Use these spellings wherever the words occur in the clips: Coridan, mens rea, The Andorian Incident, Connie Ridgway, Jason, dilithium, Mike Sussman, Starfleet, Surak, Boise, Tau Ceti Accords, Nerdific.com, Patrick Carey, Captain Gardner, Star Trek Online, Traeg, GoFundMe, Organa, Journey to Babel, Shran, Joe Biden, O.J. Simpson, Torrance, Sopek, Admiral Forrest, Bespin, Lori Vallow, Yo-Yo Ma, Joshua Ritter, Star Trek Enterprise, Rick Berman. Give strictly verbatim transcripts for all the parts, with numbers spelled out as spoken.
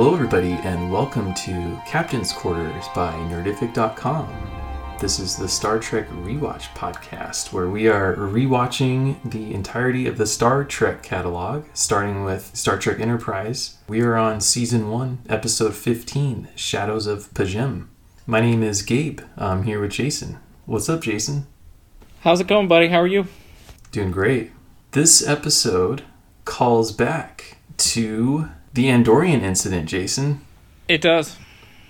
Hello everybody and welcome to Captain's Quarters by Nerdific dot com. This is the Star Trek Rewatch podcast where we are rewatching the entirety of the Star Trek catalog, starting with Star Trek Enterprise. We are on Season one, Episode fifteen, Shadows of P'Jem. My name is Gabe. I'm here with Jason. What's up, Jason? How's it going, buddy? How are you? Doing great. This episode calls back to The Andorian Incident, Jason. It does.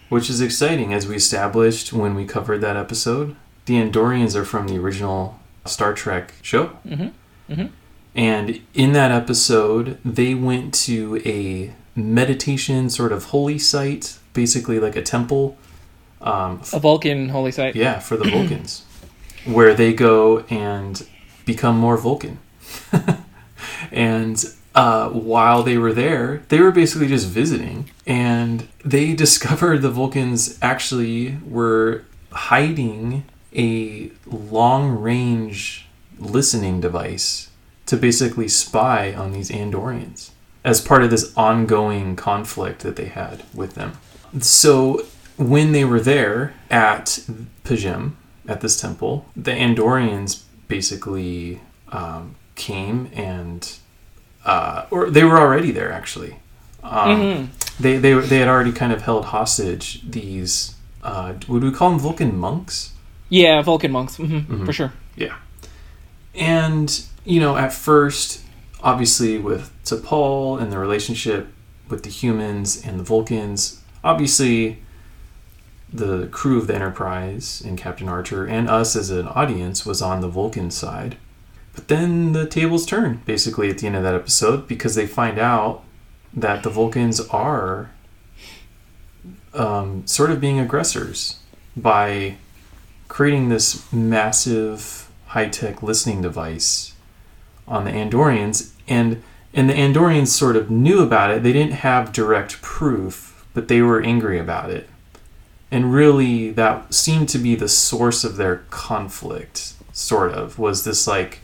Which is exciting, as we established when we covered that episode. The Andorians are from the original Star Trek show. Mm-hmm. Mm-hmm. And in that episode, they went to a meditation sort of holy site, basically like a temple. Um, a Vulcan holy site. Yeah, for the Vulcans. Where they go and become more Vulcan. And Uh, while they were there, they were basically just visiting, and they discovered the Vulcans actually were hiding a long-range listening device to basically spy on these Andorians as part of this ongoing conflict that they had with them. So when they were there at P'Jem, at this temple, the Andorians basically um, came and... Uh, or they were already there, actually. Um, mm-hmm. They they they had already kind of held hostage these. Uh, would we call them Vulcan monks? Yeah, Vulcan monks, mm-hmm, mm-hmm. For sure. Yeah, and you know, at first, obviously, with T'Pol and the relationship with the humans and the Vulcans, obviously, the crew of the Enterprise and Captain Archer and us as an audience was on the Vulcan side. But then the tables turn, basically, at the end of that episode, because they find out that the Vulcans are um, sort of being aggressors by creating this massive high-tech listening device on the Andorians. And, and the Andorians sort of knew about it. They didn't have direct proof, but they were angry about it. And really, that seemed to be the source of their conflict, sort of, was this, like...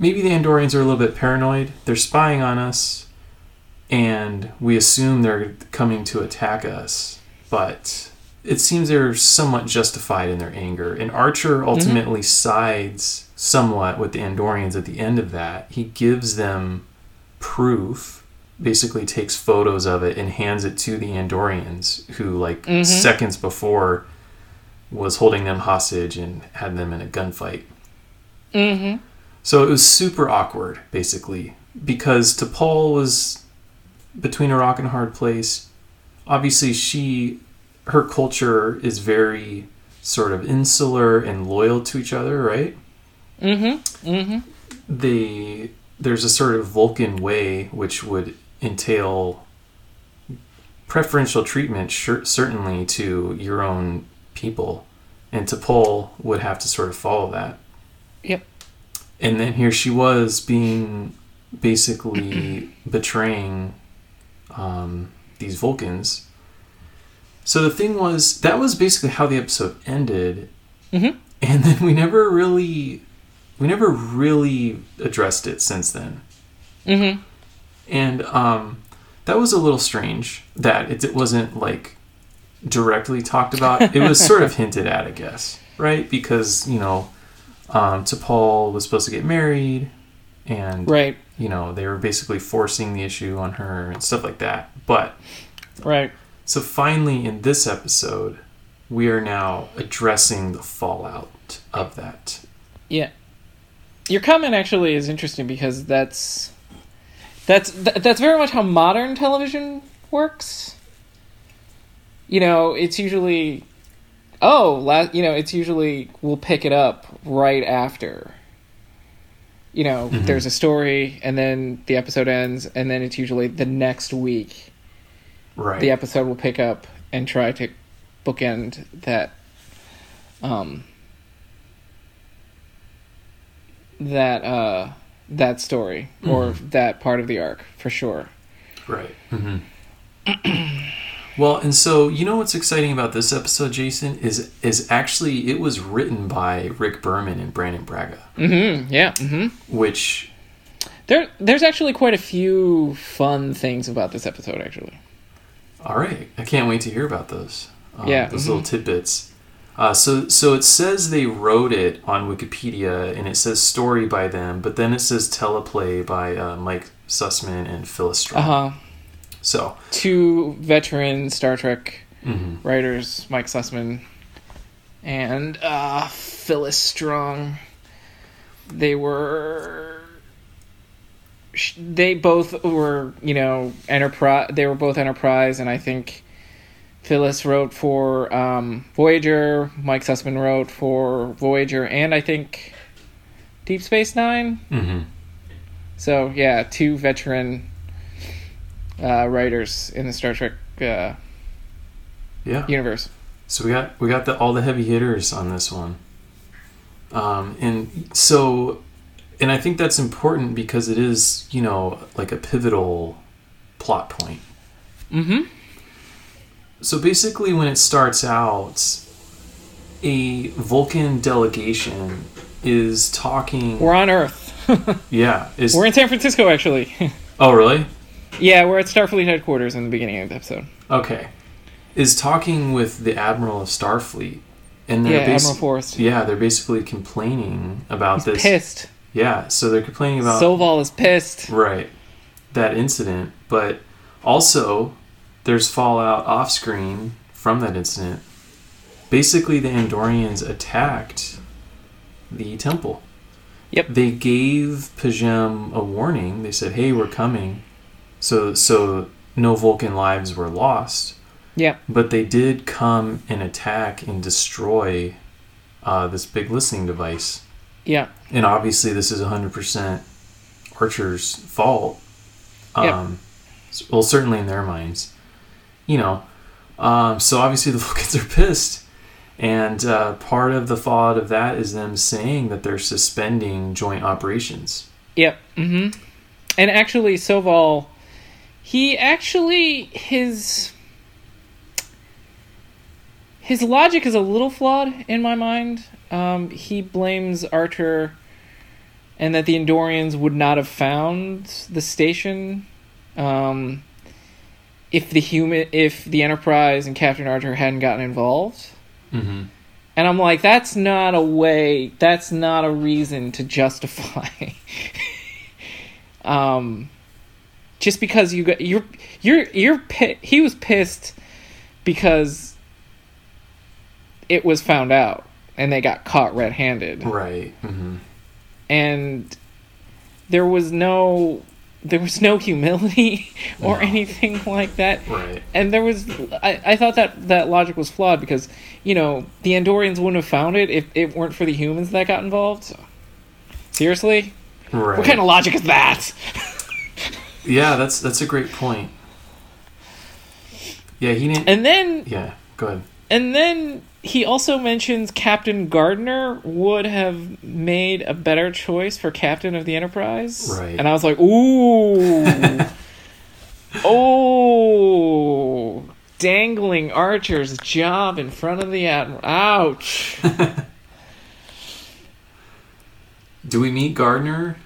Maybe the Andorians are a little bit paranoid. They're spying on us, and we assume they're coming to attack us. But it seems they're somewhat justified in their anger. And Archer ultimately mm-hmm. sides somewhat with the Andorians at the end of that. He gives them proof, basically takes photos of it, and hands it to the Andorians, who, like, mm-hmm. seconds before was holding them hostage and had them in a gunfight. Mm-hmm. So it was super awkward, basically, because T'Pol was between a rock and a hard place. Obviously, she, her culture is very sort of insular and loyal to each other, right? Mm-hmm. Mm-hmm. They, there's a sort of Vulcan way, which would entail preferential treatment, sure, certainly, to your own people. And T'Pol would have to sort of follow that. Yep. And then here she was being basically betraying um, these Vulcans. So the thing was, that was basically how the episode ended. Mm-hmm. And then we never really, we never really addressed it since then. Mm-hmm. And um, that was a little strange that it, it wasn't like directly talked about. It was sort of hinted at, I guess, right? Because, you know... Um, T'Pol was supposed to get married, and right. you know, they were basically forcing the issue on her and stuff like that. But right, so finally in this episode, we are now addressing the fallout of that. Yeah, your comment actually is interesting because that's that's that's very much how modern television works. You know, it's usually. Oh, last, you know, it's usually we'll pick it up right after. You know, mm-hmm. there's a story, and then the episode ends, and then it's usually the next week. Right. The episode will pick up and try to bookend that, um, that uh, that story mm-hmm. or that part of the arc for sure. Right. Mm-hmm. Well, and so, you know what's exciting about this episode, Jason, is is actually it was written by Rick Berman and Brannon Braga. Mm-hmm, yeah. Mm-hmm. Which... there, There's actually quite a few fun things about this episode, actually. All right. I can't wait to hear about those. Um, yeah. Those mm-hmm. little tidbits. Uh, so, so it says they wrote it on Wikipedia, and it says story by them, but then it says teleplay by uh, Mike Sussman and Phyllis Strong. Uh-huh. So two veteran Star Trek mm-hmm. writers, Mike Sussman and uh, Phyllis Strong. They were... They both were, you know, Enterprise... They were both Enterprise, and I think... Phyllis wrote for um, Voyager. Mike Sussman wrote for Voyager, and I think Deep Space Nine. Mm-hmm. So yeah, two veteran uh, writers in the Star Trek uh, yeah universe. So we got we got the, all the heavy hitters on this one, um, and so and I think that's important because it is, you know, like a pivotal plot point. Mm-hmm. So basically when it starts out, a Vulcan delegation is talking... We're on Earth. yeah. Is... We're in San Francisco, actually. Oh, really? Yeah, we're at Starfleet headquarters in the beginning of the episode. Okay. Is talking with the Admiral of Starfleet. And they're yeah, basi- Admiral Forrest. Yeah, they're basically complaining about He's this. pissed. Yeah, so they're complaining about... Soval is pissed. Right. That incident. But also... There's fallout off-screen from that incident. Basically, the Andorians attacked the temple. Yep. They gave P'Jem a warning. They said, hey, we're coming. So so no Vulcan lives were lost. Yeah. But they did come and attack and destroy uh, this big listening device. Yeah. And obviously, this is one hundred percent Archer's fault. Um, yeah. Well, certainly in their minds. You know, um, so obviously the Vulcans are pissed. And uh, part of the fallout of that is them saying that they're suspending joint operations. Yep. Mm-hmm. And actually, Soval, he actually, his, his logic is a little flawed in my mind. Um, he blames Archer and that the Andorians would not have found the station. Um... If the human, if the Enterprise and Captain Archer hadn't gotten involved, mm-hmm. and I'm like, that's not a way, that's not a reason to justify. um, just because you got you're you're you're pi- he was pissed because it was found out and they got caught red-handed, right? Mm-hmm. And there was no. There was no humility or no. anything like that. Right. And there was... I, I thought that, that logic was flawed because, you know, the Andorians wouldn't have found it if it weren't for the humans that got involved. Seriously? Right. What kind of logic is that? yeah, that's that's a great point. Yeah, he didn't... And then... Yeah, go ahead. And then he also mentions Captain Gardner would have made a better choice for Captain of the Enterprise. Right. And I was like, ooh. oh. Dangling Archer's job in front of the Admiral. Ouch. Do we meet Gardner?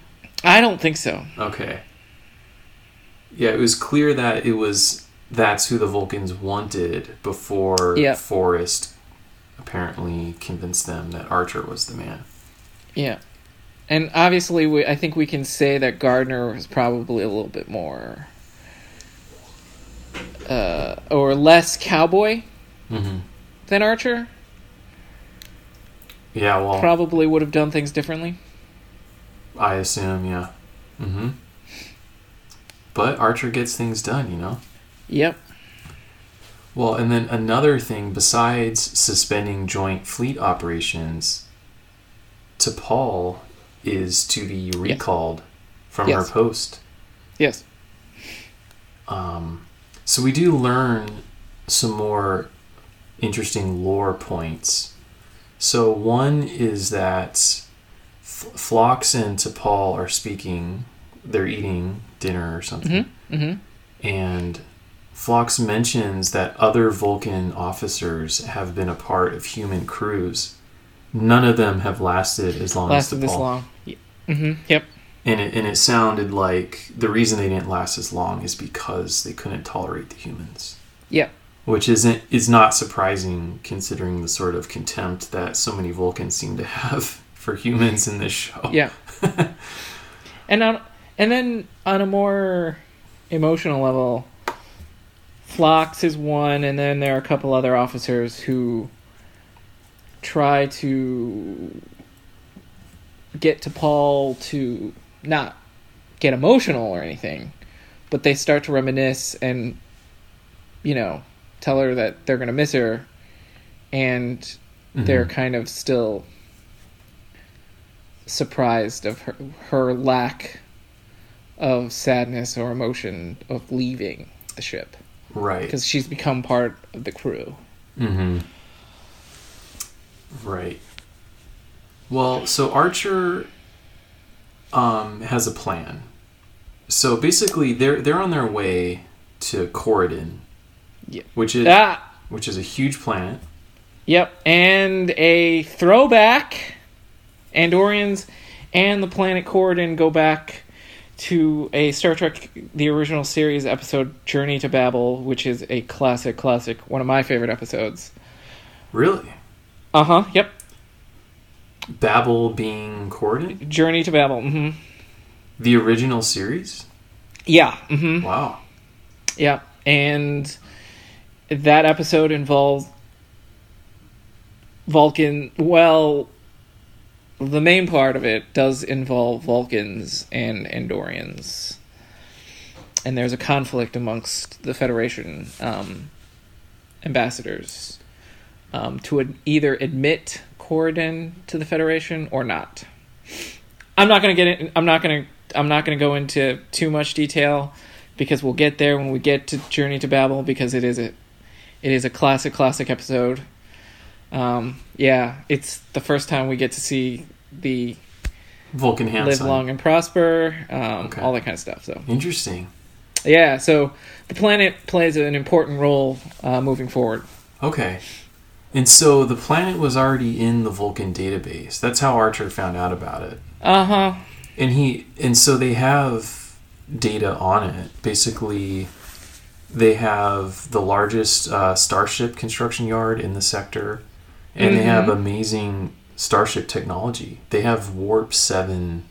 I don't think so. Okay. Yeah, it was clear that it was... That's who the Vulcans wanted before yep. Forrest apparently convinced them that Archer was the man. Yeah. And obviously, we, I think we can say that Gardner was probably a little bit more... Uh, or less cowboy mm-hmm. than Archer. Yeah, well... Probably would have done things differently. I assume, yeah. Mm-hmm. But Archer gets things done, you know? Yep. Well, and then another thing besides suspending joint fleet operations, T'Pol is to be recalled yes. from yes. her post. Yes. Um, so we do learn some more interesting lore points. So one is that Phlox and T'Pol are speaking. They're eating dinner or something. Mm-hmm. Mm-hmm. And... Phlox mentions that other Vulcan officers have been a part of human crews. None of them have lasted as long lasted as the T'Pol. This long. Mm-hmm. Yep. And it, and it sounded like the reason they didn't last as long is because they couldn't tolerate the humans. Yeah. Which isn't is not surprising considering the sort of contempt that so many Vulcans seem to have for humans in this show. Yeah. and on, and then on a more emotional level, Phlox is one, and then there are a couple other officers who try to get to Paul to not get emotional or anything, but they start to reminisce and, you know, tell her that they're going to miss her, and mm-hmm. they're kind of still surprised of her, her lack of sadness or emotion of leaving the ship. Right. Because she's become part of the crew. Mm-hmm. Right. Well, so Archer um, has a plan. So basically, they're they're on their way to Coridan, yeah. which is ah. which is a huge planet. Yep, and a throwback. Andorians and the planet Coridan go back to a Star Trek, the original series episode, Journey to Babel, which is a classic, classic, one of my favorite episodes. Really? Uh-huh, yep. Babel being Coridan? Journey to Babel, mm-hmm. The original series? Yeah, mm-hmm. Wow. Yeah, and that episode involved Vulcan, well... the main part of it does involve Vulcans and Andorians. And there's a conflict amongst the Federation um, ambassadors um, to ad- either admit Coridan to the Federation or not. I'm not going to get in, I'm not going to I'm not going to go into too much detail because we'll get there when we get to Journey to Babel, because it is a it is a classic classic episode. Um, yeah, it's the first time we get to see the Vulcan hand live sign. Long and prosper, um, okay. all that kind of stuff. So interesting. Yeah, so the planet plays an important role uh, moving forward. Okay. And so the planet was already in the Vulcan database. That's how Archer found out about it. Uh-huh. And he and so they have data on it. Basically, they have the largest uh, starship construction yard in the sector. And mm-hmm. they have amazing starship technology. They have warp seven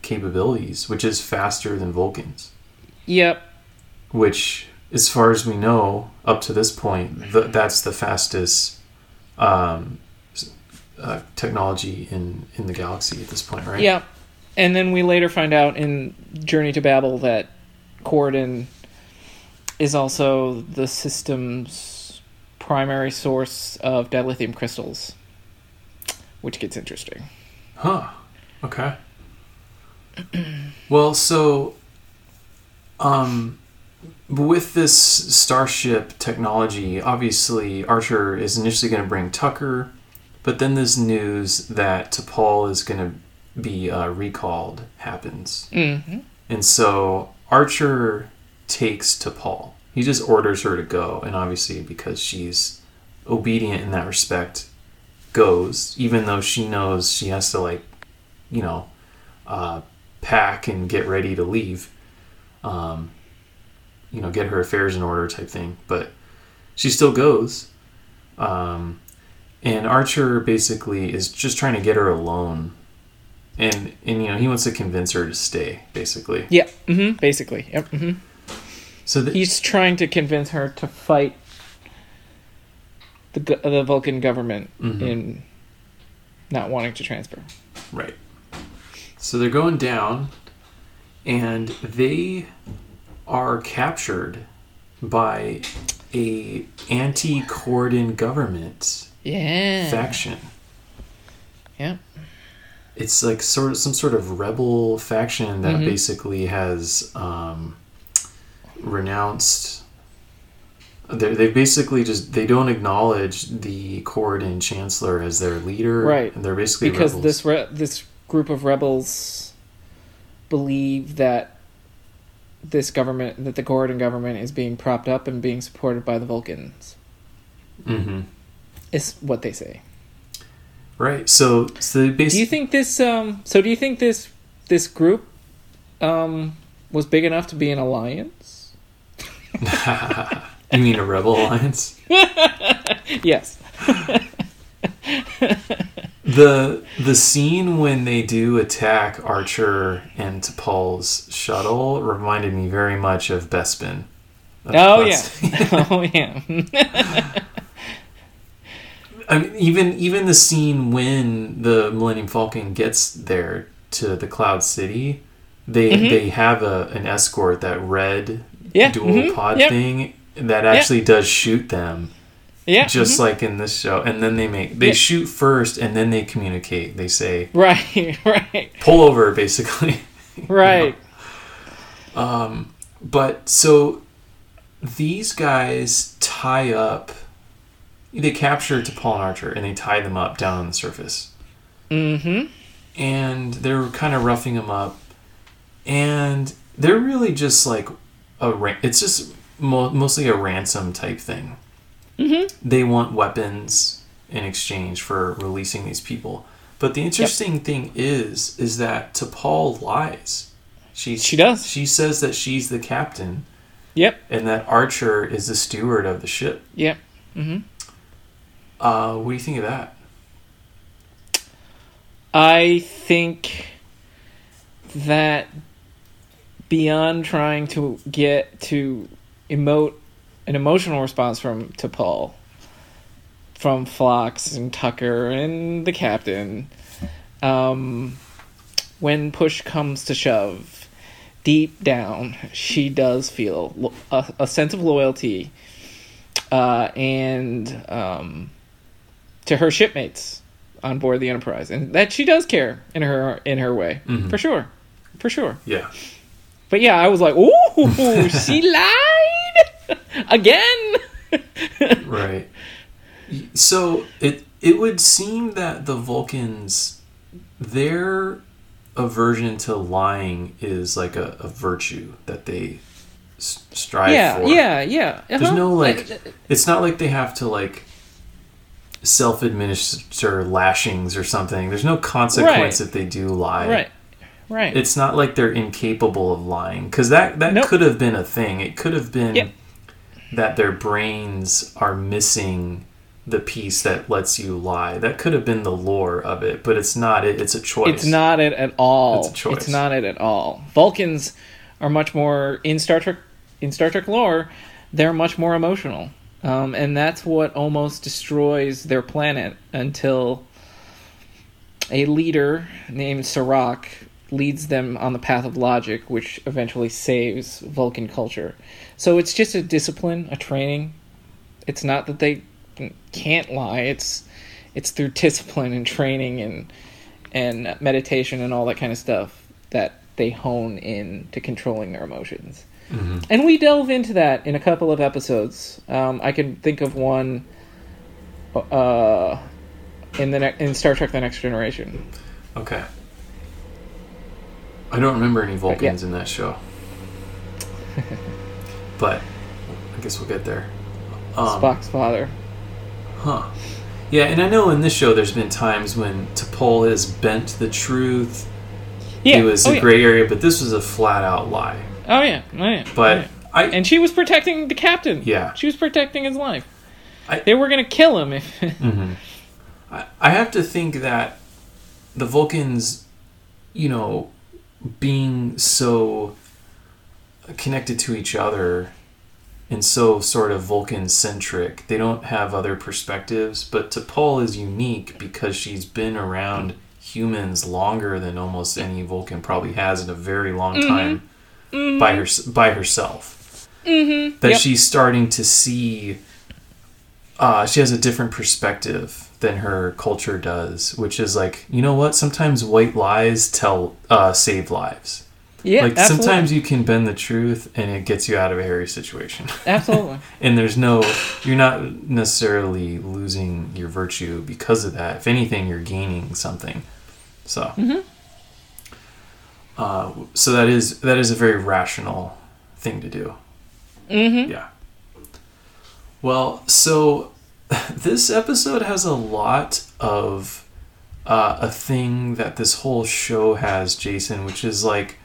capabilities, which is faster than Vulcans. Yep. Which, as far as we know, up to this point, th- that's the fastest um, uh, technology in, in the galaxy at this point, right? Yep. And then we later find out in Journey to Babel that Coridan is also the system's primary source of dilithium crystals, which gets interesting. Huh. Okay. Well, so um with this starship technology, obviously Archer is initially going to bring Tucker, but then this news that T'Pol is going to be uh, recalled happens. Mm-hmm. And so Archer takes T'Pol. He just orders her to go, and obviously because she's obedient in that respect, goes, even though she knows she has to, like, you know, uh, pack and get ready to leave, um, you know, get her affairs in order type thing. But she still goes. Um, and Archer basically is just trying to get her alone. And, and you know, he wants to convince her to stay, basically. Yeah, mm-hmm. basically, yep, mm-hmm. So the, he's trying to convince her to fight the the Vulcan government mm-hmm. in not wanting to transfer. Right. So they're going down, and they are captured by a anti-Coridan government yeah. faction. Yeah. It's like sort of some sort of rebel faction that mm-hmm. basically has. Um, renounced they they basically just they don't acknowledge the Coridan chancellor as their leader, right? And they're basically because rebels. this re- this group of rebels believe that this government, that the Coridan government is being propped up and being supported by the Vulcans. Mm-hmm. Is what they say. Right. So so they basically, do you think this um so do you think this this group um was big enough to be an alliance? You mean a rebel alliance? Yes. the the scene when they do attack Archer and T'Pol's shuttle reminded me very much of Bespin. Oh yeah. oh yeah. I mean, even even the scene when the Millennium Falcon gets there to the Cloud City, they mm-hmm. they have a an escort, that red yeah. dual mm-hmm. pod yep. thing that actually yep. does shoot them. Yeah. Just mm-hmm. like in this show. And then they make they yeah. shoot first and then they communicate. They say Right, right. Pull over, basically. Right. You know? Um but so these guys tie up, they capture T'Pol and Archer and they tie them up down on the surface. Mm-hmm. And they're kind of roughing them up. And they're really just like a ra- it's just mo- mostly a ransom type thing. Mm-hmm. They want weapons in exchange for releasing these people. But the interesting yep. thing is, is that T'Pol lies. She she does. She says that she's the captain. Yep. And that Archer is the steward of the ship. Yep. Mm-hmm. Uh, what do you think of that? I think that beyond trying to get to emote an emotional response from T'Pol, from Phlox and Tucker and the captain, um, when push comes to shove, deep down, she does feel lo- a, a sense of loyalty uh, and um, to her shipmates on board the Enterprise, and that she does care in her in her way, mm-hmm. for sure, for sure. Yeah. But yeah, I was like, ooh, she lied. Again. Right. So it it would seem that the Vulcans, their aversion to lying is like a, a virtue that they s- strive yeah, for. Yeah, yeah, yeah. Uh-huh. There's no like, like, it's not like they have to like self-administer lashings or something. There's no consequence right. if they do lie. Right. Right. It's not like they're incapable of lying, because that, that nope. could have been a thing. It could have been yep. that their brains are missing the piece that lets you lie. That could have been the lore of it, but it's not it. It's a choice. It's not it at all. It's a choice. It's not it at all. Vulcans are much more, in Star Trek, in Star Trek lore, they're much more emotional. Um, and that's what almost destroys their planet until a leader named Surak leads them on the path of logic, which eventually saves Vulcan culture. So it's just a discipline, a training. It's not that they can't lie. It's it's through discipline and training and and meditation and all that kind of stuff that they hone in to controlling their emotions. Mm-hmm. And we delve into that in a couple of episodes. Um, I can think of one uh, in the ne- in Star Trek: The Next Generation. Okay. I don't remember any Vulcans yeah. in that show. But I guess we'll get there. Um, Spock's father. Huh. Yeah, and I know in this show there's been times when T'Pol has bent the truth. Yeah. It was oh, a yeah. gray area, but this was a flat-out lie. Oh, yeah. Oh, yeah. But oh, yeah. I... And she was protecting the captain. Yeah. She was protecting his life. I, they were going to kill him. if. mm-hmm. I, I have to think that the Vulcans, you know, being so connected to each other and so sort of Vulcan-centric, they don't have other perspectives. But T'Pol is unique because she's been around humans longer than almost any Vulcan probably has in a very long mm-hmm. time mm-hmm. by her, by herself. Mm-hmm. That yep. she's starting to see... Uh, she has a different perspective than her culture does, which is like, you know what? Sometimes white lies tell uh, save lives. Yeah, like absolutely. Sometimes you can bend the truth and it gets you out of a hairy situation. Absolutely. And there's no, you're not necessarily losing your virtue because of that. If anything, you're gaining something. So, mm-hmm. uh, so that is that is a very rational thing to do. Mm-hmm. Yeah. Well, so this episode has a lot of uh, a thing that this whole show has, Jason, which is like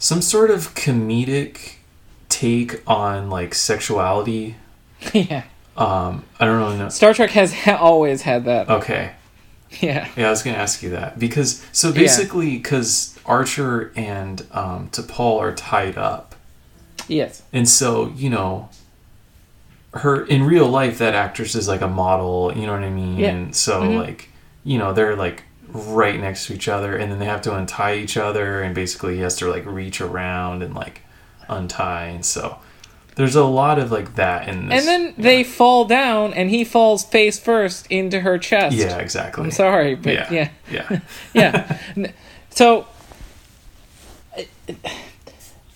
some sort of comedic take on like sexuality. Yeah. Um, I don't really know. Star Trek has ha- always had that. Okay. Yeah. Yeah, I was going to ask you that because so basically because yeah. Archer and um, T'Pol are tied up. Yes. And so you know, her in real life that actress is like a model. You know what I mean? Yeah. And so mm-hmm. like you know they're like right next to each other, and then they have to untie each other, and basically he has to like reach around and like untie, and so. There's a lot of, like, that in this. And then yeah. they fall down, and he falls face first into her chest. Yeah, exactly. I'm sorry, but yeah. Yeah. Yeah. yeah. So, I,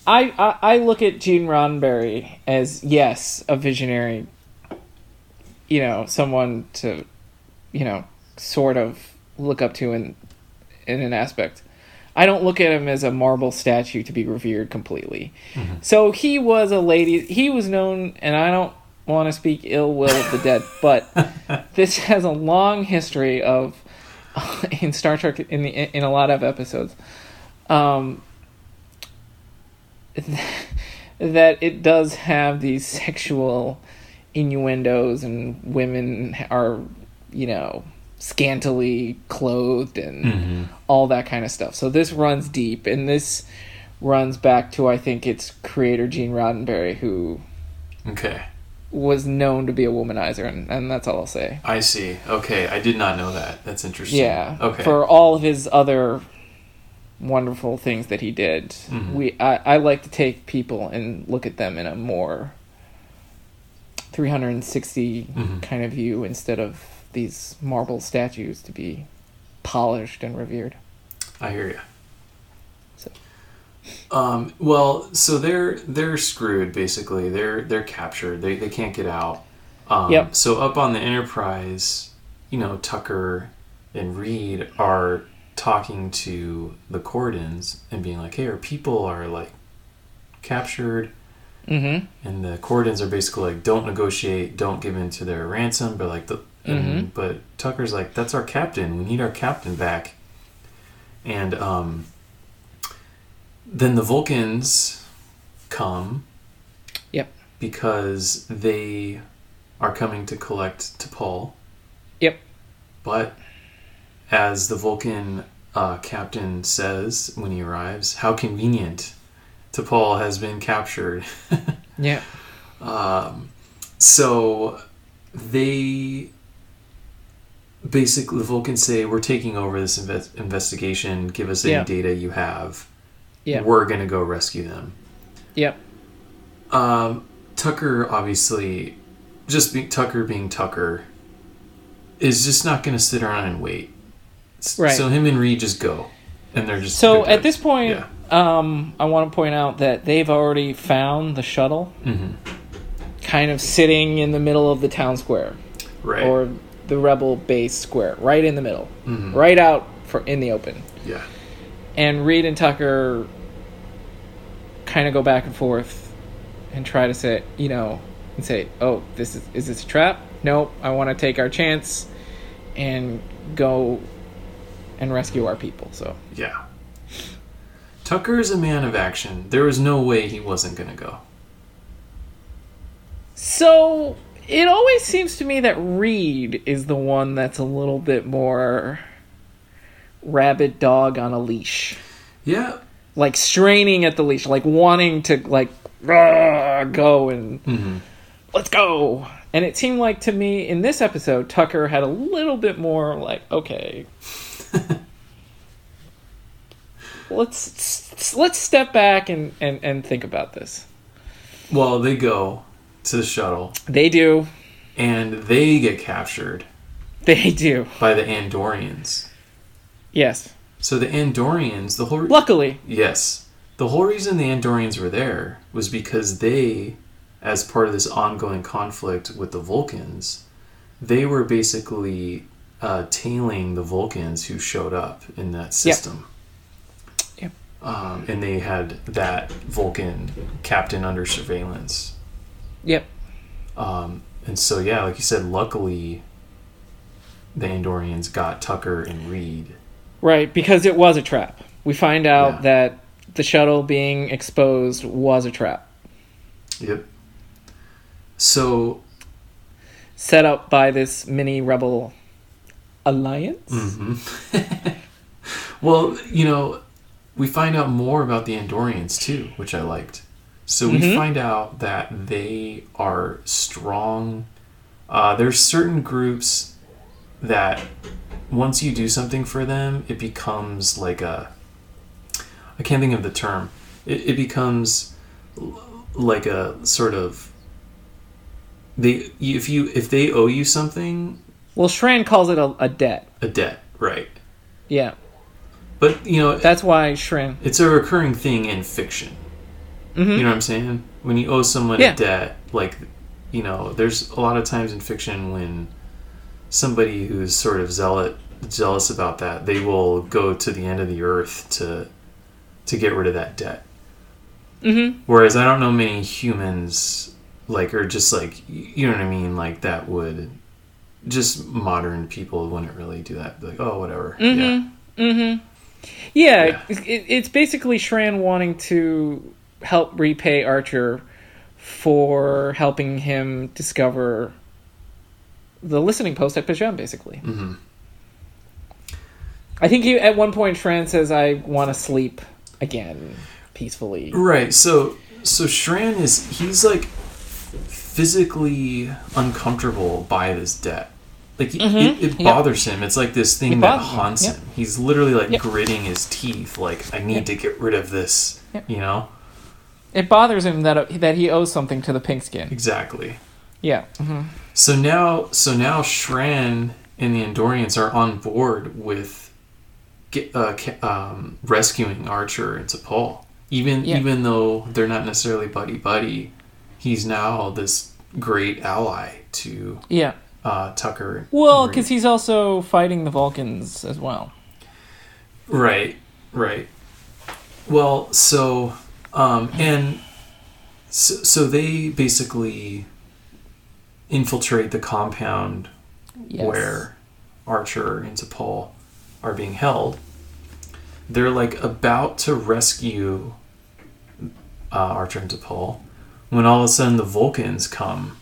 I I look at Gene Roddenberry as, yes, a visionary, you know, someone to, you know, sort of look up to in in an aspect. I don't look at him as a marble statue to be revered completely. Mm-hmm. So he was a lady. He was known, and I don't want to speak ill will of the dead, but this has a long history of in Star Trek in the, in a lot of episodes, um, that it does have these sexual innuendos, and women are, you know, scantily clothed and mm-hmm. all that kind of stuff. So this runs deep, and this runs back to, I think, its creator Gene Roddenberry, who okay was known to be a womanizer, and, and that's all I'll say. I see. Okay, I did not know that. That's interesting. Yeah. Okay. For all of his other wonderful things that he did, mm-hmm. we I, I like to take people and look at them in a more three hundred sixty mm-hmm. kind of view instead of these marble statues to be polished and revered. I hear you. So, um, well, so they're they're screwed basically. They're they're captured. They they can't get out. Um, yep. So up on the Enterprise, you know, Tucker and Reed are talking to the Cordons and being like, "Hey, our people are like captured." Mm-hmm. And the Cordons are basically like, "Don't negotiate. Don't give in to their ransom." But like the And, mm-hmm. But Tucker's like, that's our captain. We need our captain back. And um, then the Vulcans come. Yep. Because they are coming to collect T'Pol. Yep. But as the Vulcan uh, captain says when he arrives, how convenient. T'Pol has been captured. yeah. Um, so they... Basically, the Vulcans say, we're taking over this inve- investigation. Give us any yeah. data you have. Yeah. We're going to go rescue them. Yep. Um, Tucker, obviously, just be- Tucker being Tucker, is just not going to sit around and wait. Right. So him and Reed just go. And they're just... So they're at this point, yeah. um, I want to point out that they've already found the shuttle. Mm-hmm. Kind of sitting in the middle of the town square. Right. Or... the rebel base square, right in the middle, mm-hmm. right out for in the open. Yeah. And Reed and Tucker kind of go back and forth and try to say, you know, and say, oh, this is, is this a trap? Nope. I want to take our chance and go and rescue our people. So, yeah. Tucker is a man of action. There was no way he wasn't going to go. So, it always seems to me that Reed is the one that's a little bit more rabid dog on a leash. Yeah. Like straining at the leash, like wanting to like rah, go and mm-hmm. let's go. And it seemed like to me in this episode, Tucker had a little bit more like, okay, let's let's step back and, and, and think about this. Well, they go. To the shuttle. They do. And they get captured. They do. By the Andorians. Yes. So the Andorians, the whole... Re- Luckily. Yes. The whole reason the Andorians were there was because they, as part of this ongoing conflict with the Vulcans, they were basically uh, tailing the Vulcans who showed up in that system. Yep. yep. Um, and they had that Vulcan captain under surveillance. Yep. Um, and so, yeah, like you said, luckily the Andorians got Tucker and Reed. Right, because it was a trap. We find out yeah. that the shuttle being exposed was a trap. Yep. So, set up by this mini rebel alliance. Mm-hmm. Well, you know, we find out more about the Andorians too, which I liked. So we mm-hmm. find out that they are strong. Uh, there's certain groups that once you do something for them, it becomes like a... I can't think of the term. It, it becomes like a sort of... They if you if they owe you something... Well, Shran calls it a, a debt. A debt, right. Yeah. But, you know... That's why Shran... It's a recurring thing in fiction. Mm-hmm. You know what I'm saying? When you owe someone yeah. a debt, like, you know, there's a lot of times in fiction when somebody who's sort of zealot, jealous about that, they will go to the end of the earth to to get rid of that debt. Mm-hmm. Whereas I don't know many humans, like, or just like, you know what I mean? Like, that would... Just modern people wouldn't really do that. Like, oh, whatever. Mm-hmm. Yeah. Mm-hmm. Yeah, yeah. It, it's basically Shran wanting to help repay Archer for helping him discover the listening post at P'Jem, basically. Mm-hmm. I think he, at one point Shran says, I want to sleep again peacefully. Right, so so Shran is, he's like physically uncomfortable by this debt. Like, mm-hmm. it, it bothers yep. him. It's like this thing it that haunts him. Yep. He's literally like yep. gritting his teeth, like, I need yep. to get rid of this, yep. you know? It bothers him that that he owes something to the pink skin. Exactly. Yeah. Mm-hmm. So now, so now Shran and the Andorians are on board with uh, um, rescuing Archer and T'Pol. Even yeah. even though they're not necessarily buddy buddy, he's now this great ally to yeah uh, Tucker. Well, because he's also fighting the Vulcans as well. Right. Right. Well, so. Um, and so, so they basically infiltrate the compound yes. where Archer and T'Pol are being held. They're like about to rescue uh, Archer and T'Pol when all of a sudden the Vulcans come.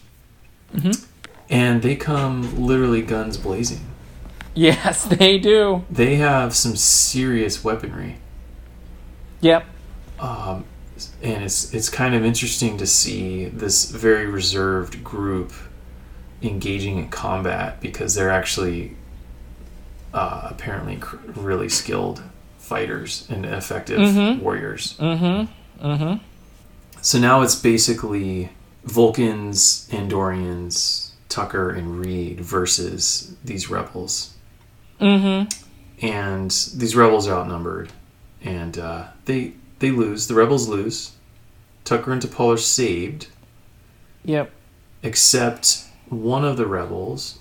Mm-hmm. And they come literally guns blazing. Yes, they do. They have some serious weaponry. Yep. Um, And it's it's kind of interesting to see this very reserved group engaging in combat because they're actually uh, apparently cr- really skilled fighters and effective mm-hmm. warriors. Mm-hmm. Mm-hmm. So now it's basically Vulcans, Andorians, Tucker, and Reed versus these rebels. Mm-hmm. And these rebels are outnumbered, and uh, they. They lose. The rebels lose. Tucker and T'Pol are saved. Yep. Except one of the rebels,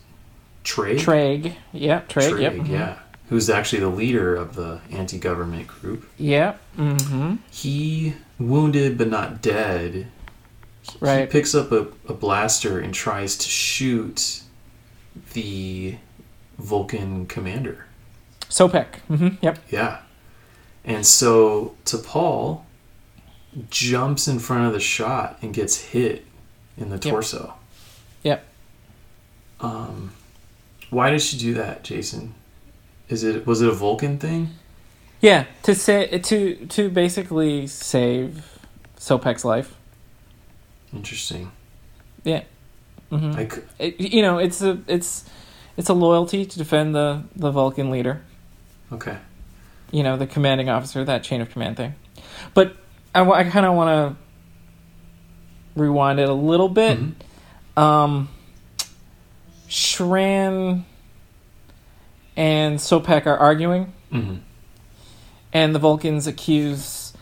Traeg. Traeg. Yep. Traeg. Traeg. Yep. Mm-hmm. Yeah. Who's actually the leader of the anti-government group? Yep. Mm-hmm. He wounded but not dead. Right. He picks up a, a blaster and tries to shoot the Vulcan commander. Sopek. Mm-hmm. Yep. Yeah. And so T'Pol jumps in front of the shot and gets hit in the yep. torso. Yep. Um, why did she do that, Jason? Is it was it a Vulcan thing? Yeah, to say to to basically save Sopek's life. Interesting. Yeah. Mm-hmm. I c- it, you know, it's a it's it's a loyalty to defend the, the Vulcan leader. Okay. You know, the commanding officer, that chain of command thing. But I, I kind of want to rewind it a little bit. Mm-hmm. Um, Shran and Sopek are arguing. Mm-hmm. And the Vulcans accuse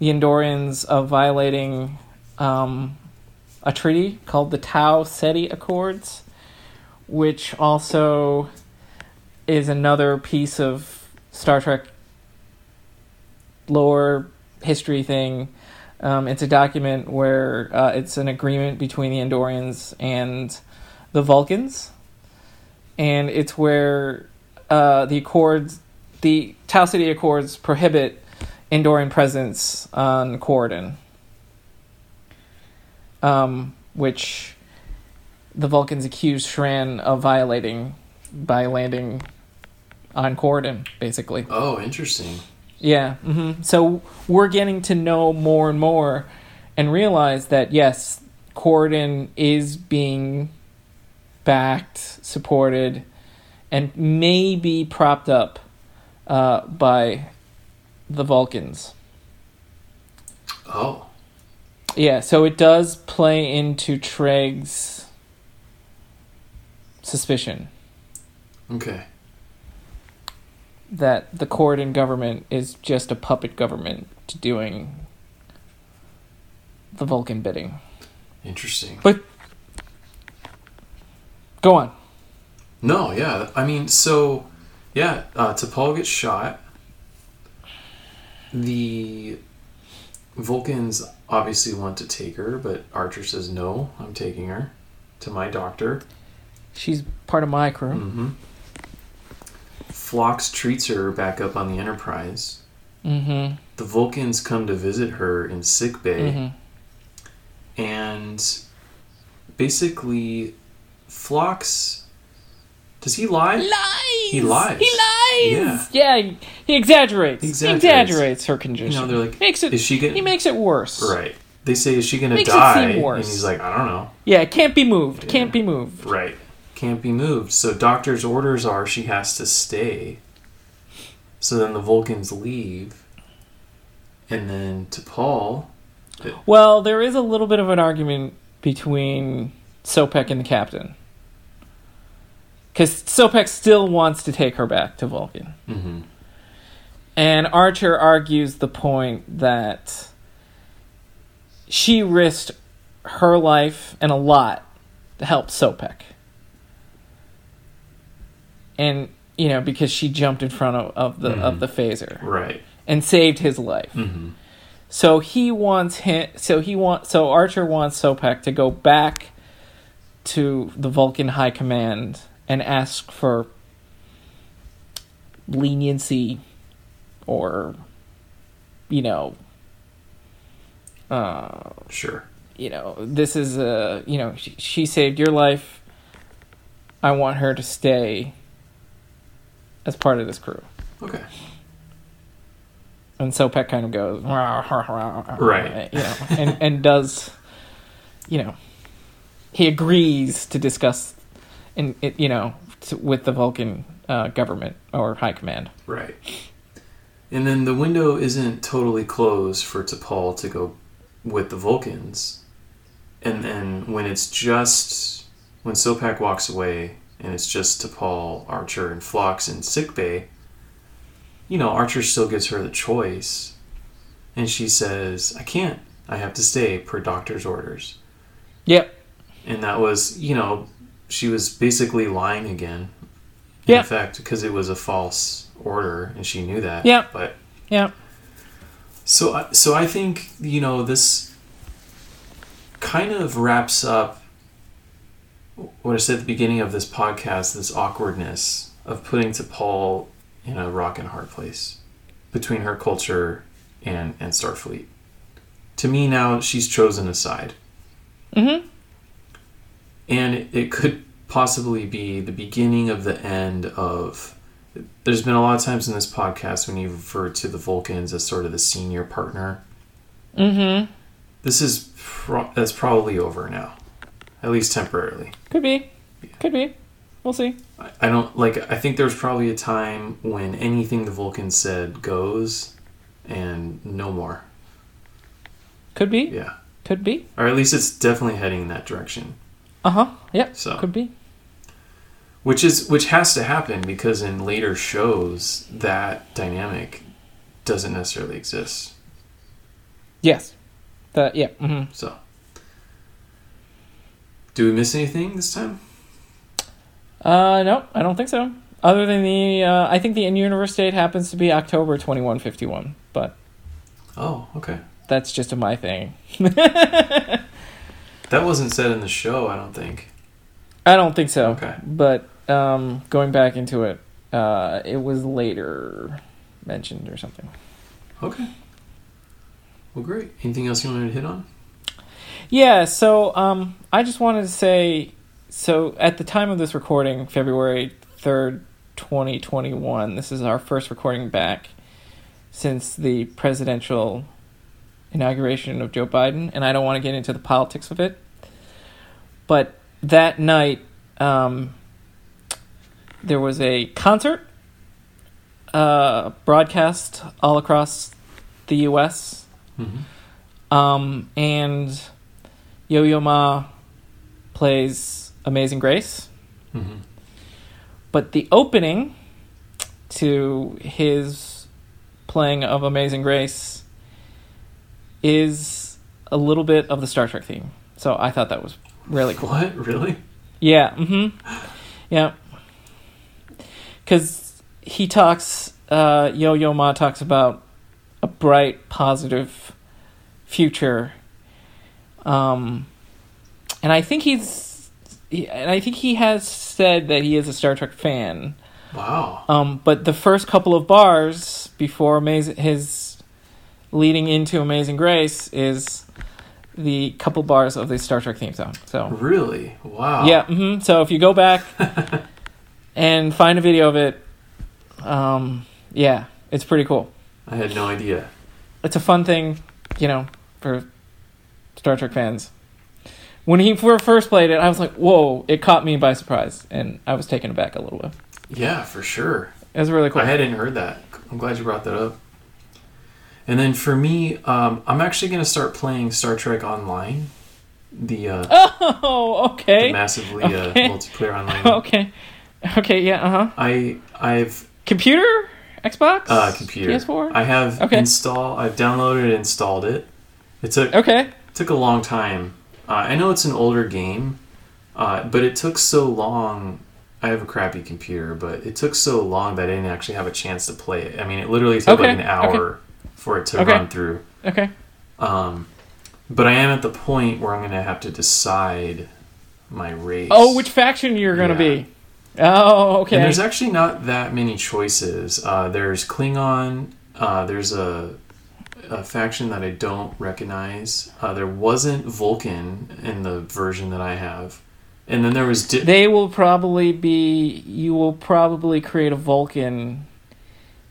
the Andorians of violating um, a treaty called the Tau Ceti Accords, which also is another piece of Star Trek lore history thing. Um, it's a document where uh, it's an agreement between the Andorians and the Vulcans, and it's where uh, the Accords, the Tau Ceti Accords, prohibit Andorian presence on Coridan. um, which the Vulcans accuse Shran of violating by landing on Coridan, basically. Oh, interesting. Yeah. Mm-hmm. So we're getting to know more and more and realize that, yes, Coridan is being backed, supported, and maybe propped up uh, by the Vulcans. Oh. Yeah, so it does play into Traeg's suspicion. Okay. That the Coridan government is just a puppet government to doing the Vulcan bidding. Interesting. But go on. No, yeah. I mean, so, yeah, uh, T'Pol gets shot. The Vulcans obviously want to take her, but Archer says, no, I'm taking her to my doctor. She's part of my crew. Mm-hmm. Phlox treats her back up on the Enterprise. Mm-hmm. The Vulcans come to visit her in sickbay. Mm-hmm. And basically, Phlox... Does he lie? Lies! He lies. He lies! Yeah, yeah he exaggerates. He exaggerates. He exaggerates her condition. You know, they're like, makes it, is she gonna, he makes it worse. Right. They say, is she going to die? It seem worse. And he's like, I don't know. Yeah, can't be moved. Yeah. Can't be moved. Right. Can't be moved. So doctor's orders are she has to stay. So then the Vulcans leave. And then T'Pol... Well, there is a little bit of an argument between Sopek and the captain. Because Sopek still wants to take her back to Vulcan. Mm-hmm. And Archer argues the point that she risked her life and a lot to help Sopek. And, you know, because she jumped in front of, of the mm-hmm. of the phaser. Right. And saved his life. Mm-hmm. So he wants him, so he want, so Archer wants Sopek to go back to the Vulcan High Command and ask for leniency or, you know, uh, sure. You know, this is a, you know, she, she saved your life. I want her to stay as part of this crew. Okay. And so Sopek kind of goes, rah, rah, rah, rah, right. You know, and, and does, you know, he agrees to discuss And it, you know, with the Vulcan uh, government or high command. Right. And then the window isn't totally closed for T'Pol to go with the Vulcans. And then when it's just, when Sopek walks away and it's just T'Pol, Archer, and Phlox in sickbay, you know, Archer still gives her the choice. And she says, I can't. I have to stay per doctor's orders. Yep. And that was, you know... She was basically lying again, in yep. effect, because it was a false order, and she knew that. Yeah. But yeah. So, so I think you know this kind of wraps up what I said at the beginning of this podcast: this awkwardness of putting T'Pol in a rock and hard place between her culture and and Starfleet. To me, now she's chosen a side. Mm-hmm. And it could possibly be the beginning of the end of... There's been a lot of times in this podcast when you refer to the Vulcans as sort of the senior partner. Mm-hmm. This is... Pro- that's probably over now. At least temporarily. Could be. Yeah. Could be. We'll see. I, I don't... Like, I think there's probably a time when anything the Vulcans said goes and no more. Could be. Yeah. Could be. Or at least it's definitely heading in that direction. Uh-huh, yeah, so, could be. Which is which has to happen because in later shows, that dynamic doesn't necessarily exist. Yes. The, yeah. Mm-hmm. So, do we miss anything this time? Uh, no, I don't think so. Other than the, uh, I think the in-universe date happens to be October twenty-one fifty-one, but... Oh, okay. That's just a my thing. That wasn't said in the show, I don't think. I don't think so. Okay. But um, going back into it, uh, it was later mentioned or something. Okay. Well, great. Anything else you wanted to hit on? Yeah, so um, I just wanted to say, so at the time of this recording, February third, twenty twenty-one, this is our first recording back since the presidential inauguration of Joe Biden, and I don't want to get into the politics of it, but that night um, there was a concert uh, broadcast all across the U S, mm-hmm. um, and Yo-Yo Ma plays Amazing Grace, mm-hmm. but the opening to his playing of Amazing Grace is a little bit of the Star Trek theme. So I thought that was really cool. What? Really? Yeah. Mm-hmm. Yeah. Because he talks, uh, Yo-Yo Ma talks about a bright, positive future. Um, and I think he's, he, and I think he has said that he is a Star Trek fan. Wow. Um, but the first couple of bars before Amaz- his... leading into Amazing Grace is the couple bars of the Star Trek theme song. So really? Wow. Yeah. Mm-hmm. So if you go back and find a video of it, um, yeah, it's pretty cool. I had no idea. It's a fun thing, you know, for Star Trek fans. When he first played it, I was like, whoa, it caught me by surprise, and I was taken aback a little bit. Yeah, for sure. It was really cool. I hadn't heard that. I'm glad you brought that up. And then for me, um, I'm actually going to start playing Star Trek Online. The uh, oh, okay, the massively okay. Uh, multiplayer online. Okay, okay, yeah, uh huh. I I've computer, Xbox, uh, computer, P S four. I have okay. install. I've downloaded and installed it. It took okay. It took a long time. Uh, I know it's an older game, uh, but it took so long. I have a crappy computer, but it took so long that I didn't actually have a chance to play it. I mean, it literally took okay. like an hour. Okay. For it to okay. run through. Okay. Um, but I am at the point where I'm going to have to decide my race. Oh, which faction you're going to yeah. be. Oh, okay. And there's actually not that many choices. Uh, there's Klingon. Uh, there's a, a faction that I don't recognize. Uh, there wasn't Vulcan in the version that I have. And then there was... Di- they will probably be... You will probably create a Vulcan...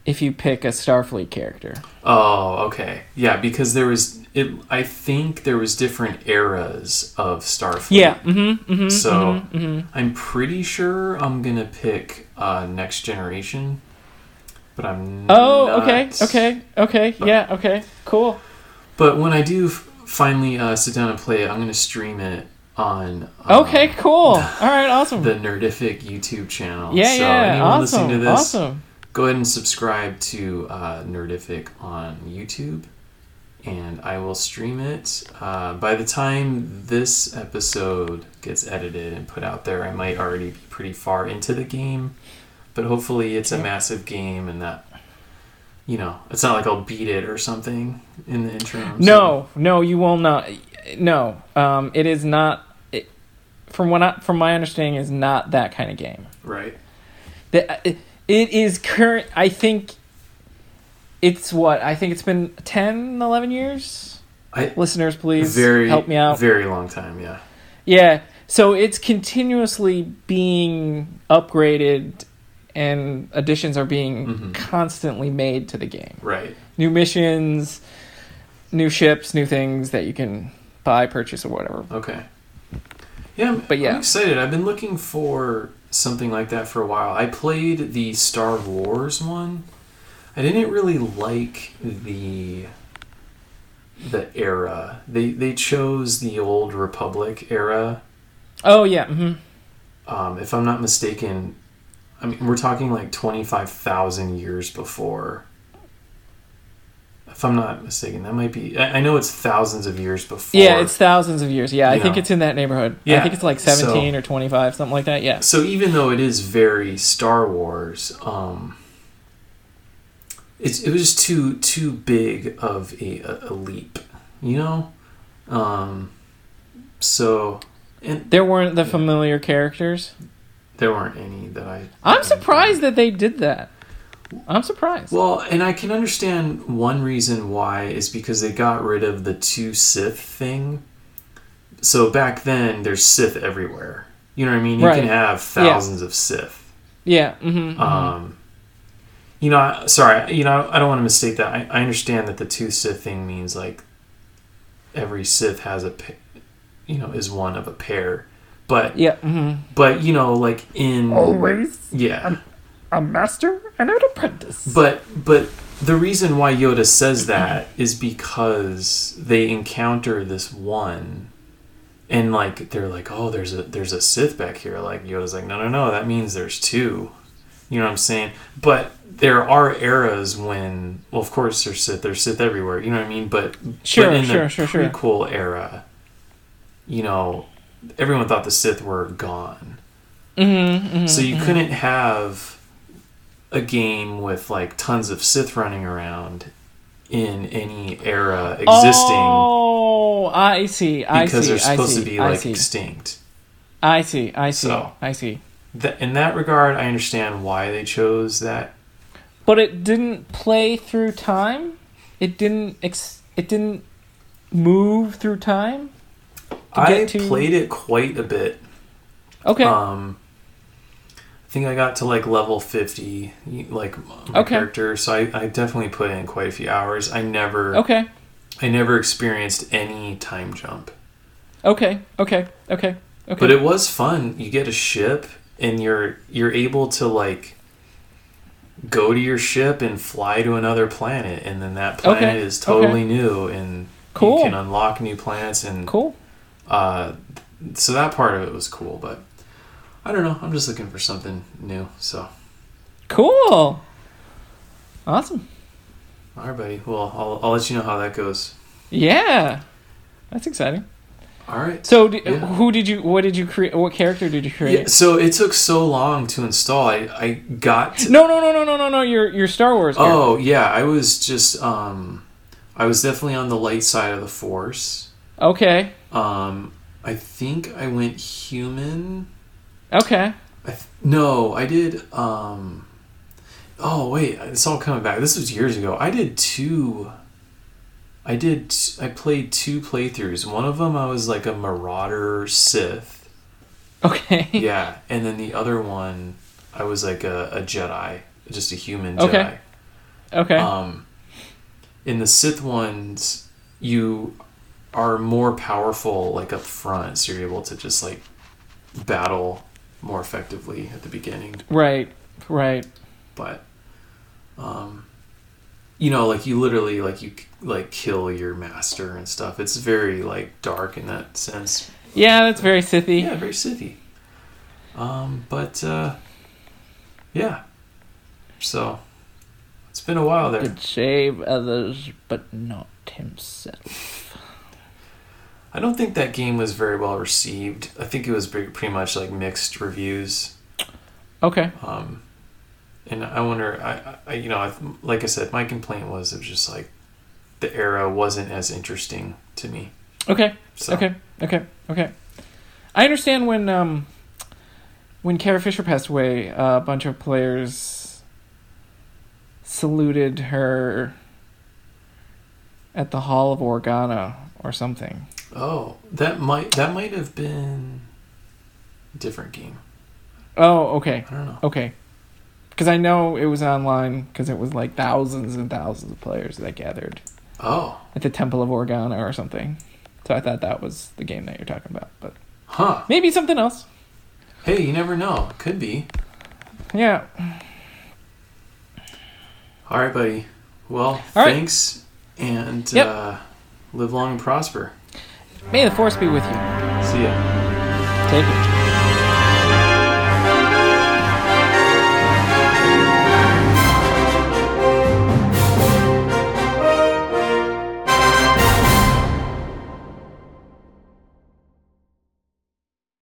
if you pick a Starfleet character. Oh, okay. Yeah, because there was... it. I think there was different eras of Starfleet. Yeah. Mm-hmm, mm-hmm, so mm-hmm, mm-hmm. I'm pretty sure I'm going to pick uh, Next Generation. But I'm not... Oh, okay, okay, okay. But, yeah, okay. Cool. But when I do finally uh, sit down and play it, I'm going to stream it on... Um, okay, cool. All right, awesome. The Nerdific YouTube channel. Yeah, so yeah, anyone awesome, listening to this... awesome. Go ahead and subscribe to uh, Nerdific on YouTube, and I will stream it. Uh, by the time this episode gets edited and put out there, I might already be pretty far into the game, but hopefully it's a massive game and that, you know, it's not like I'll beat it or something in the interim. No, so. no, you will not. No, um, it is not, it, from what I, from my understanding, is not that kind of game. Right. The, it, It is current... I think it's what? I think it's been ten, eleven years? I, Listeners, please very, help me out. Very long time, yeah. Yeah, so it's continuously being upgraded and additions are being mm-hmm. constantly made to the game. Right. New missions, new ships, new things that you can buy, purchase, or whatever. Okay. Yeah, I'm, but yeah. I'm excited. I've been looking for... something like that for a while. I played the Star Wars one. I didn't really like the the era. They they chose the old Republic era. Oh yeah. Mm-hmm. Um, if I'm not mistaken, I mean we're talking like twenty-five thousand years before. If I'm not mistaken, that might be... I know it's thousands of years before. Yeah, it's thousands of years. Yeah, I know. think it's in that neighborhood. Yeah. I think it's like seventeen so, or twenty-five, something like that, yeah. So even though it is very Star Wars, um, it's, it was just too too big of a, a, a leap, you know? Um, so... And, there weren't the familiar characters? There weren't any that I... I'm surprised that they did that. I'm surprised. Well, and I can understand one reason why is because they got rid of the two Sith thing. So back then, there's Sith everywhere. You know what I mean? You right. can have thousands yeah. of Sith. Yeah. Mm-hmm, um, mm-hmm. You know, I, sorry, you know, I don't want to mistake that. I, I understand that the two Sith thing means, like, every Sith has a, you know, is one of a pair. But, yeah, mm-hmm. but you know, like, in... Always. Yeah. A, a master and an apprentice. But, but the reason why Yoda says that is because they encounter this one... And, like, they're like, oh, there's a there's a Sith back here. Like, Yoda's like, no, no, no, that means there's two. You know what I'm saying? But there are eras when, well, of course there's Sith. There's Sith everywhere. You know what I mean? But, sure, but in sure, the sure, prequel sure. era, you know, everyone thought the Sith were gone. Mm-hmm, mm-hmm, so you mm-hmm. couldn't have a game with, like, tons of Sith running around in any era existing. Oh, I see. I because see, they're supposed see, to be like extinct. I see. I see. So, I see. Th- in that regard, I understand why they chose that. But it didn't play through time. It didn't. Ex- it didn't move through time. I to... played it quite a bit. Okay. Um, I think I got to like level fifty, like my okay. character. So I, I definitely put in quite a few hours. I never, okay, I never experienced any time jump. Okay, okay, okay, okay. But it was fun. You get a ship, and you're you're able to like go to your ship and fly to another planet, and then that planet okay. is totally okay. new, and cool. you can unlock new planets and cool. Uh, so that part of it was cool, but. I don't know. I'm just looking for something new. So, cool, awesome. All right, buddy. Well, I'll I'll let you know how that goes. Yeah, that's exciting. All right. So, do, yeah. who did you? What did you create? What character did you create? Yeah, so it took so long to install. I I got to... no no no no no no no. Your your Star Wars. Character. Oh yeah, I was just um, I was definitely on the light side of the Force. Okay. Um, I think I went human. Okay. I th- no, I did. Um, oh wait, it's all coming back. This was years ago. I did two. I did. T- I played two playthroughs. One of them, I was like a marauder Sith. Okay. Yeah, and then the other one, I was like a, a Jedi, just a human Jedi. Okay. Okay. Um, in the Sith ones, you are more powerful, like up front, so you're able to just like battle more effectively at the beginning. Right, right. But, um, you know, like you literally like you like kill your master and stuff. It's very like dark in that sense. Yeah, that's very Sithy. Yeah, very Sithy. Um, but uh, yeah. So it's been a while there. He could save others, but not himself. I don't think that game was very well received. I think it was pretty much like mixed reviews. Okay. Um, and I wonder, I, I you know, I, like I said, my complaint was it was just like the era wasn't as interesting to me. Okay. So. Okay. Okay. Okay. I understand when um, when Carrie Fisher passed away, uh, a bunch of players saluted her at the Hall of Organa or something. Oh, that might that might have been a different game. Oh, okay. I don't know. Okay. Because I know it was online because it was like thousands and thousands of players that gathered. Oh. At the Temple of Organa or something. So I thought that was the game that you're talking about. But huh. Maybe something else. Hey, you never know. Could be. Yeah. All right, buddy. Well, All thanks. Right. And yep. uh, live long and prosper. May the Force be with you. See ya. Take it.